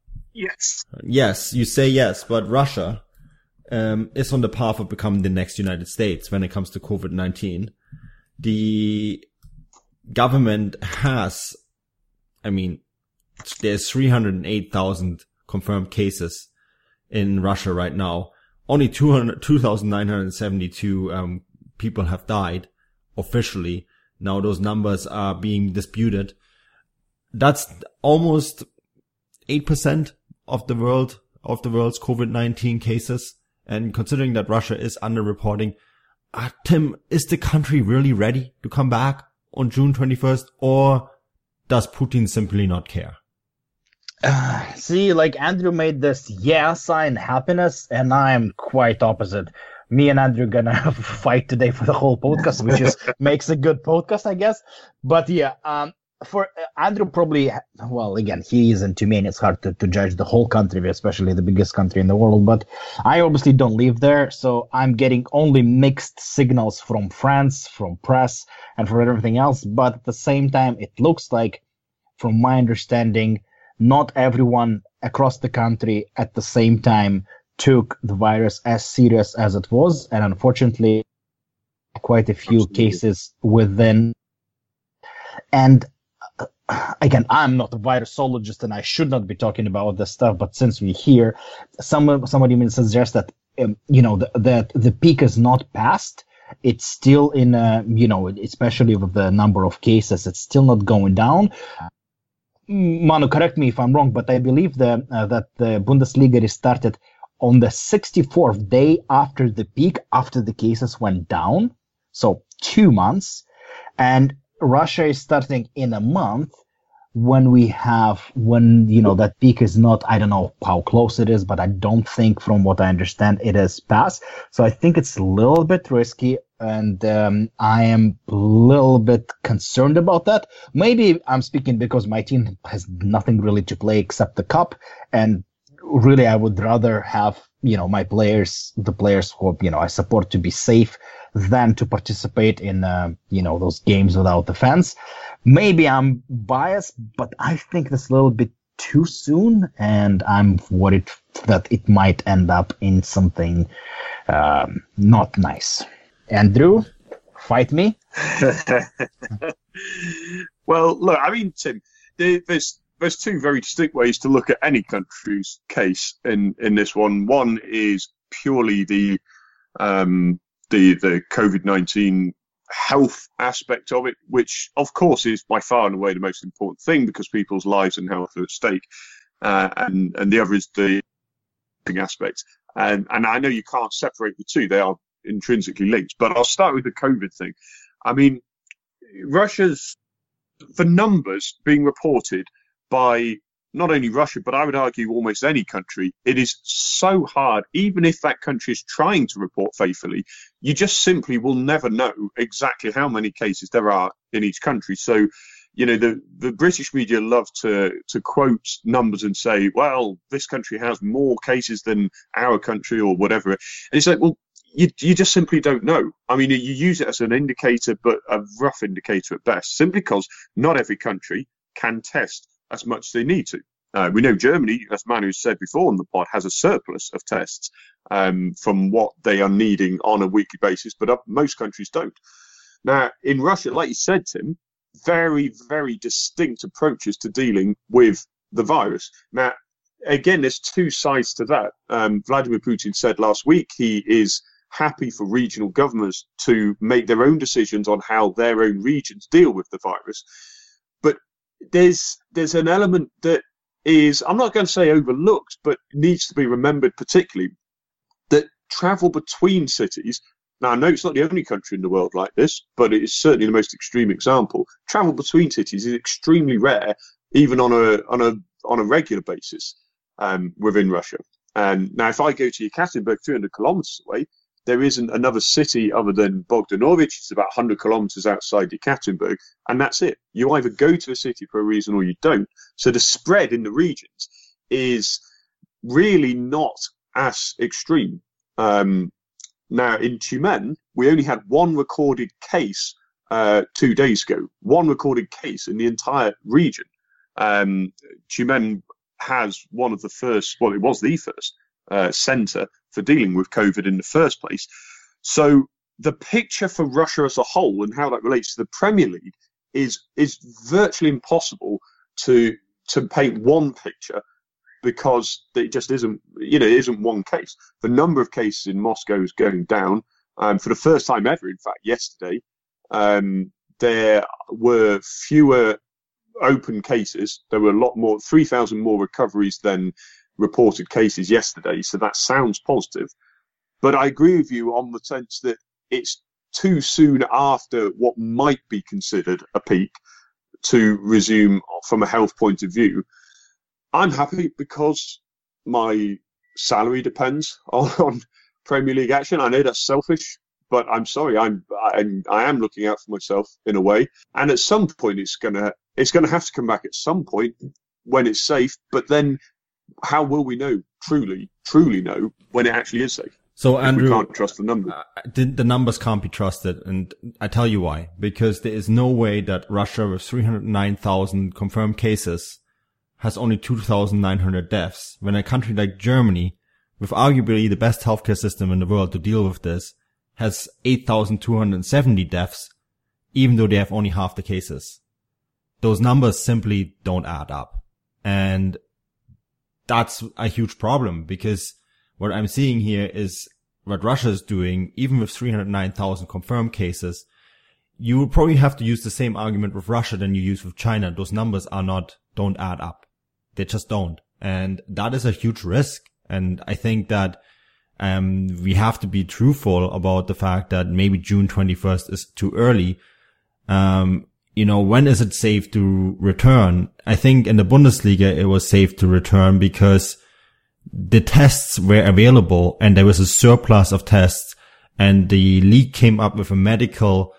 Yes, you say yes, but Russia is on the path of becoming the next United States when it comes to COVID-19. The government has, there's 308,000 confirmed cases in Russia right now. Only 2,972 people have died officially. Now those numbers are being disputed. That's almost 8% of the world's COVID-19 cases. And considering that Russia is underreporting, Tim, is the country really ready to come back on June 21st, or does Putin simply not care? See, like Andrew made this yeah sign happiness, and I'm quite opposite. Me and Andrew gonna fight today for the whole podcast, which is makes a good podcast, I guess. But yeah, for Andrew probably, well, again, he is in Tumen. It's hard to judge the whole country, especially the biggest country in the world. But I obviously don't live there, so I'm getting only mixed signals from France, from press, and from everything else. But at the same time, it looks like, from my understanding, not everyone across the country at the same time took the virus as serious as it was. And unfortunately, quite a few cases within. And again, I'm not a virusologist and I should not be talking about this stuff. But since we're here, somebody even suggests that, that the peak is not past. It's still in, especially with the number of cases, it's still not going down. Manu, correct me if I'm wrong, but I Bleav that the Bundesliga restarted on the 64th day after the peak, after the cases went down, so 2 months. And Russia is starting in a month when that peak is not, I don't know how close it is, but I don't think, from what I understand, it is past. So I think it's a little bit risky. And I am a little bit concerned about that. Maybe I'm speaking because my team has nothing really to play except the cup. And really, I would rather have, my players, the players who, I support, to be safe than to participate in, those games without the fans. Maybe I'm biased, but I think that's a little bit too soon, and I'm worried that it might end up in something not nice. Andrew, fight me. Well, look, Tim, there's two very distinct ways to look at any country's case in this one. One is purely the COVID-19 health aspect of it, which of course is by far and away the most important thing, because people's lives and health are at stake, and the other is the aspect, and I know you can't separate the two, they are intrinsically linked. But I'll start with the COVID thing. I mean, Russia's, the numbers being reported by not only Russia, but I would argue almost any country, it is so hard, even if that country is trying to report faithfully, you just simply will never know exactly how many cases there are in each country. So, you know, the British media love to quote numbers and say, well, this country has more cases than our country or whatever. And it's like, well, you just simply don't know. I mean, you use it as an indicator, but a rough indicator at best, simply because not every country can test as much as they need to. We know Germany, as Manu said before on the pod, has a surplus of tests from what they are needing on a weekly basis, but most countries don't. Now, in Russia, like you said, Tim, very, very distinct approaches to dealing with the virus. Now, again, there's two sides to that. Vladimir Putin said last week he is happy for regional governments to make their own decisions on how their own regions deal with the virus. But there's an element that is, I'm not going to say overlooked, but needs to be remembered particularly, that travel between cities, now I know it's not the only country in the world like this, but it is certainly the most extreme example. Travel between cities is extremely rare, even on a regular basis within Russia. Now, if I go to Yekaterinburg 300 kilometers away, there isn't another city other than Bogdanovich. It's about 100 kilometers outside Yekaterinburg, and that's it. You either go to a city for a reason or you don't. So the spread in the regions is really not as extreme. Now, in Tyumen, we only had one recorded case 2 days ago, one recorded case in the entire region. Tyumen has one of the first, well, it was the first centre for dealing with COVID in the first place. So the picture for Russia as a whole and how that relates to the Premier League is virtually impossible to paint one picture, because it just isn't, you know, it isn't one case. The number of cases in Moscow is going down, and for the first time ever, in fact, yesterday, there were fewer open cases. There were a lot more, 3,000 more recoveries than reported cases yesterday, so that sounds positive. But I agree with you on the sense that it's too soon after what might be considered a peak to resume from a health point of view. I'm happy because my salary depends on Premier League action. I know that's selfish, but I'm sorry, I am looking out for myself in a way. And at some point, it's gonna have to come back at some point when it's safe. But then, how will we know truly know when it actually is safe? So Andrew, we can't trust the numbers. The numbers can't be trusted, and I tell you why. Because there is no way that Russia, with 309,000 confirmed cases, has only 2,900 deaths. When a country like Germany, with arguably the best healthcare system in the world to deal with this, has 8,270 deaths, even though they have only half the cases. Those numbers simply don't add up. And that's a huge problem, because what I'm seeing here is what Russia is doing. Even with 309,000 confirmed cases, you will probably have to use the same argument with Russia than you use with China. Those numbers don't add up. They just don't. And that is a huge risk. And I think that, we have to be truthful about the fact that maybe June 21st is too early. You know, when is it safe to return? I think in the Bundesliga, it was safe to return because the tests were available and there was a surplus of tests, and the league came up with a medical,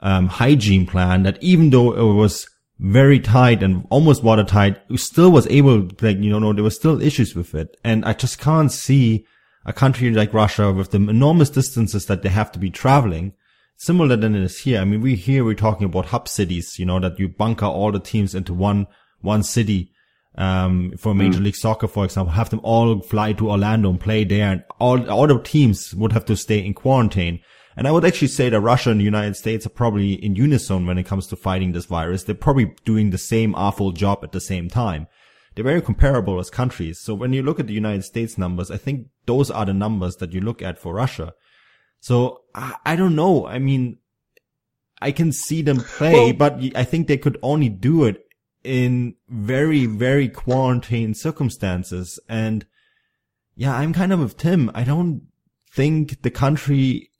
hygiene plan that, even though it was very tight and almost watertight, it still was able to, like, you know, there were still issues with it. And I just can't see a country like Russia, with the enormous distances that they have to be traveling, similar than it is here. I mean, we're talking about hub cities, you know, that you bunker all the teams into one city, for Major League Soccer, for example, have them all fly to Orlando and play there, and all the teams would have to stay in quarantine. And I would actually say that Russia and the United States are probably in unison when it comes to fighting this virus. They're probably doing the same awful job at the same time. They're very comparable as countries. So when you look at the United States numbers, I think those are the numbers that you look at for Russia. So I don't know. I mean, I can see them play, but I think they could only do it in very, very quarantined circumstances. And yeah, I'm kind of with Tim. I don't think the country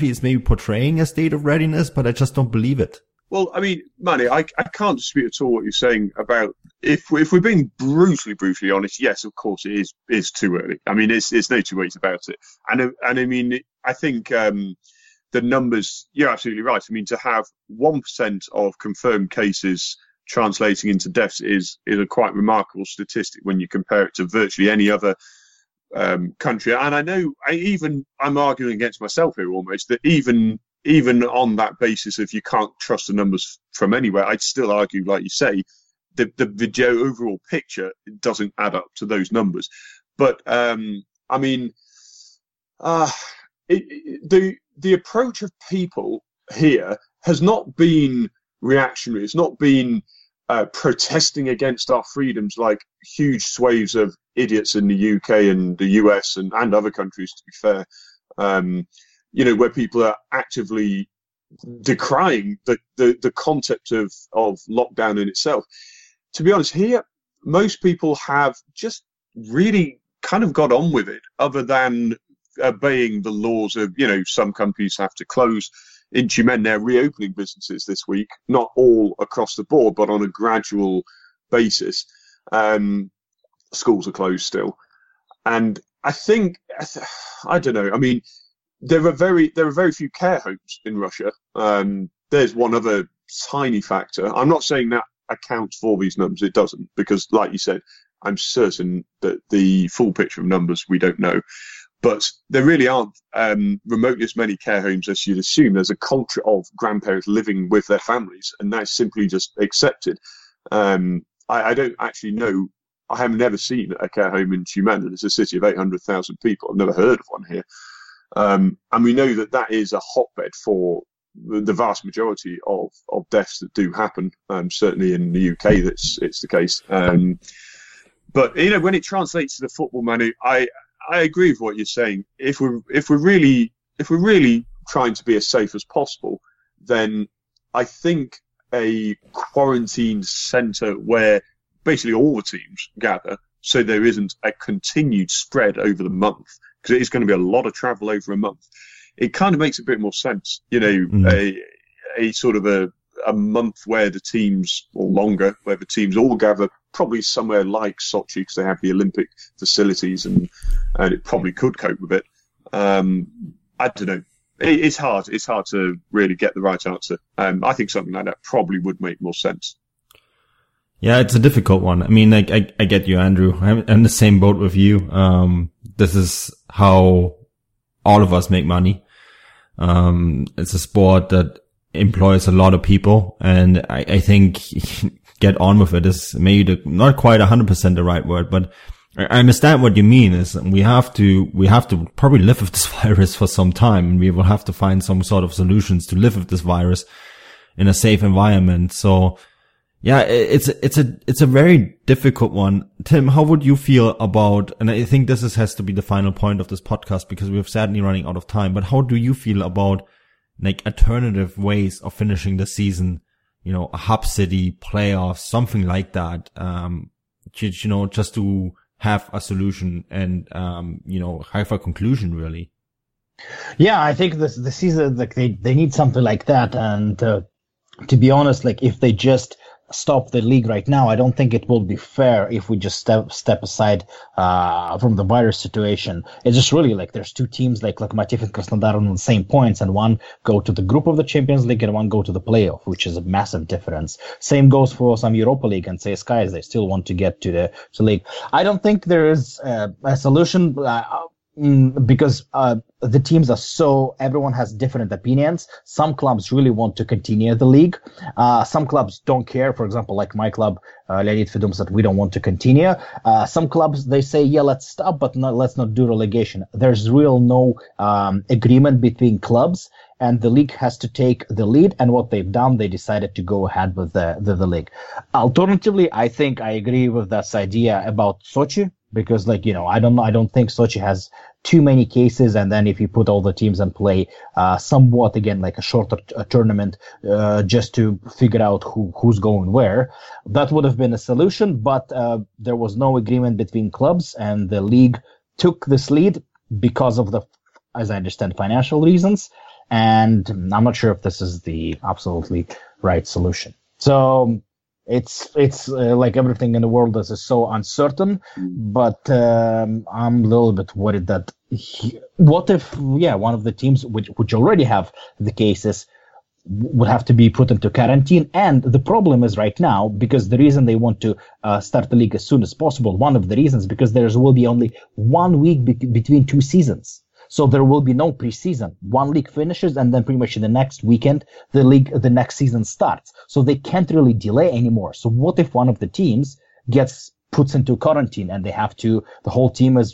is maybe portraying a state of readiness, but I just don't Bleav it. Well, I mean, Manny, I can't dispute at all what you're saying about, if we're being brutally honest, yes, of course, it is too early. I mean, there's no two ways about it. And I mean, I think the numbers, you're absolutely right. I mean, to have 1% of confirmed cases translating into deaths is a quite remarkable statistic when you compare it to virtually any other country. And I know I'm arguing against myself here almost, that even on that basis, if you can't trust the numbers from anywhere, I'd still argue, like you say, the overall picture doesn't add up to those numbers. But I mean, the approach of people here has not been reactionary. It's not been protesting against our freedoms like huge swathes of idiots in the UK and the US and other countries, to be fair. You know, where people are actively decrying the concept of lockdown in itself. To be honest, here, most people have just really kind of got on with it, other than obeying the laws of, you know, some companies have to close. In Ximen, they're reopening businesses this week, not all across the board, but on a gradual basis. Schools are closed still. And I think, I don't know, I mean, there are very few care homes in Russia. There's one other tiny factor. I'm not saying that accounts for these numbers. It doesn't, because, like you said, I'm certain that the full picture of numbers we don't know. But there really aren't remotely as many care homes as you'd assume. There's a culture of grandparents living with their families, and that's simply just accepted. I don't actually know. I have never seen a care home in Ximen. It's a city of 800,000 people. I've never heard of one here. And we know that is a hotbed for the vast majority of deaths that do happen. Certainly in the UK, it's the case. But you know, when it translates to the football, Manu, I agree with what you're saying. If we're really trying to be as safe as possible, then I think a quarantine centre where basically all the teams gather, so there isn't a continued spread over the month, because it is going to be a lot of travel over a month. It kind of makes a bit more sense, you know, a sort of a month where the teams, or longer, where the teams all gather, probably somewhere like Sochi, because they have the Olympic facilities and it probably could cope with it. I don't know. It's hard. It's hard to really get the right answer. I think something like that probably would make more sense. Yeah, it's a difficult one. I mean, I get you, Andrew. I'm in the same boat with you. This is how all of us make money. It's a sport that employs a lot of people, and I think get on with it is maybe not quite 100% the right word, but I understand what you mean. Is we have to probably Bleav with this virus for some time, and we will have to find some sort of solutions to Bleav with this virus in a safe environment. So. Yeah, it's a very difficult one. Tim, how would you feel about, and I think this has to be the final point of this podcast, because we're sadly running out of time, but how do you feel about like alternative ways of finishing the season? You know, a hub city, playoffs, something like that. You know, just to have a solution and, you know, have a conclusion really. Yeah, I think the season, like they need something like that. And, to be honest, like if they just stop the league right now, I don't think it will be fair if we just step aside from the virus situation. It's just really like there's two teams like Lokomotiv and Krasnodar on the same points, and one go to the group of the Champions League and one go to the playoff, which is a massive difference. Same goes for some Europa League and CSKA, as they still want to get to the league. I don't think there is a solution because the teams are so, everyone has different opinions. Some clubs really want to continue the league. Some clubs don't care. For example, like my club, Leonid Fedum, said we don't want to continue. Some clubs, they say, yeah, let's stop, but let's not do relegation. There's real no agreement between clubs, and the league has to take the lead. And what they've done, they decided to go ahead with the league. Alternatively, I think I agree with this idea about Sochi, because, like, you know, I don't think Sochi has too many cases. And then if you put all the teams and play somewhat again like a shorter tournament just to figure out who's going where, that would have been a solution. But there was no agreement between clubs, and the league took this lead because of the, as I understand, financial reasons. And I'm not sure if this is the absolutely right solution. So it's like everything in the world, this is so uncertain. But I'm a little bit worried that what if one of the teams which already have the cases would have to be put into quarantine. And the problem is right now, because the reason they want to start the league as soon as possible, one of the reasons, because there will be only 1 week between two seasons. So there will be no preseason. One league finishes, and then pretty much in the next weekend, the next season starts. So they can't really delay anymore. So what if one of the teams gets puts into quarantine, and they have to, the whole team has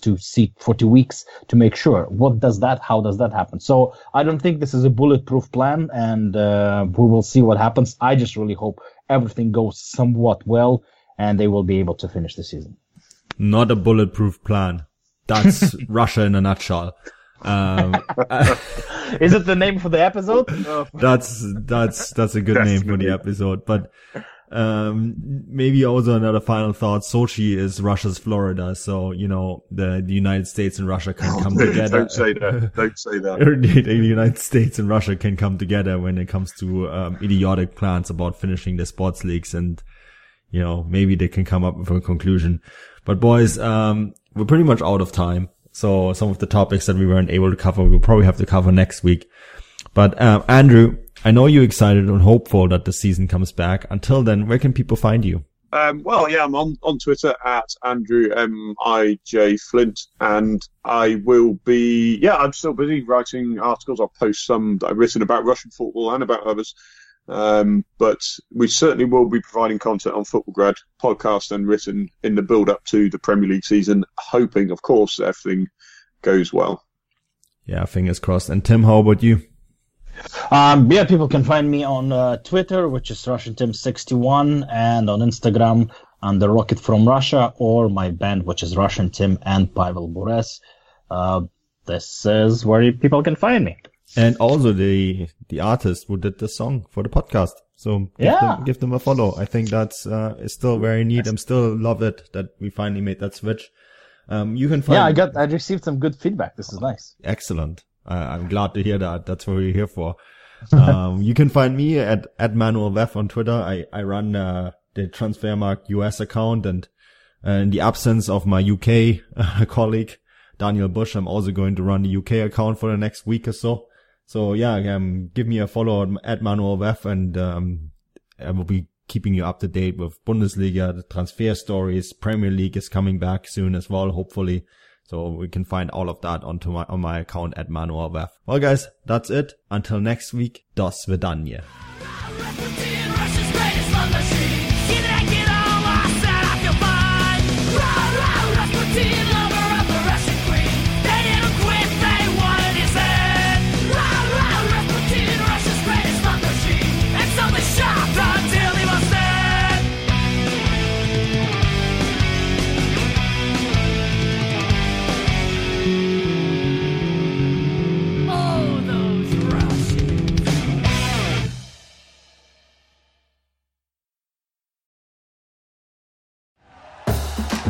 to sit for 2 weeks to make sure? How does that happen? So I don't think this is a bulletproof plan, and we will see what happens. I just really hope everything goes somewhat well, and they will be able to finish the season. Not a bulletproof plan. That's Russia in a nutshell. Is it the name for the episode? That's a good name for the episode. But maybe also another final thought. Sochi is Russia's Florida. So, you know, the United States and Russia can come together. Don't say that. Don't say that. The United States and Russia can come together when it comes to idiotic plans about finishing the sports leagues. And, you know, maybe they can come up with a conclusion. But boys, we're pretty much out of time. So some of the topics that we weren't able to cover, we'll probably have to cover next week. But Andrew, I know you're excited and hopeful that the season comes back. Until then, where can people find you? I'm on Twitter at Andrew MIJ Flint, and I will be, I'm still busy writing articles. I'll post some that I've written about Russian football and about others. But we certainly will be providing content on Football Grad podcast and written in the build up to the Premier League season, hoping, of course, everything goes well. Yeah, fingers crossed. And Tim, how about you? People can find me on Twitter, which is RussianTim61, and on Instagram under Rocket from Russia, or my band, which is Russian Tim and Pavel Bures. This is where people can find me. And also the artist who did the song for the podcast. So give them a follow. I think that's is still very neat. I'm still love it that we finally made that switch. You can find. Yeah, I received some good feedback. This is nice. Excellent. I'm glad to hear that. That's what we're here for. You can find me at Manuel Weff on Twitter. I run the Transfermarkt US account, and in the absence of my UK colleague Daniel Bush, I'm also going to run the UK account for the next week or so. So give me a follow at Manuel Weff, and I will be keeping you up to date with Bundesliga, the transfer stories. Premier League is coming back soon as well, hopefully. So we can find all of that on my account at Manuel Weff. Well, guys, that's it. Until next week, do svidaniya.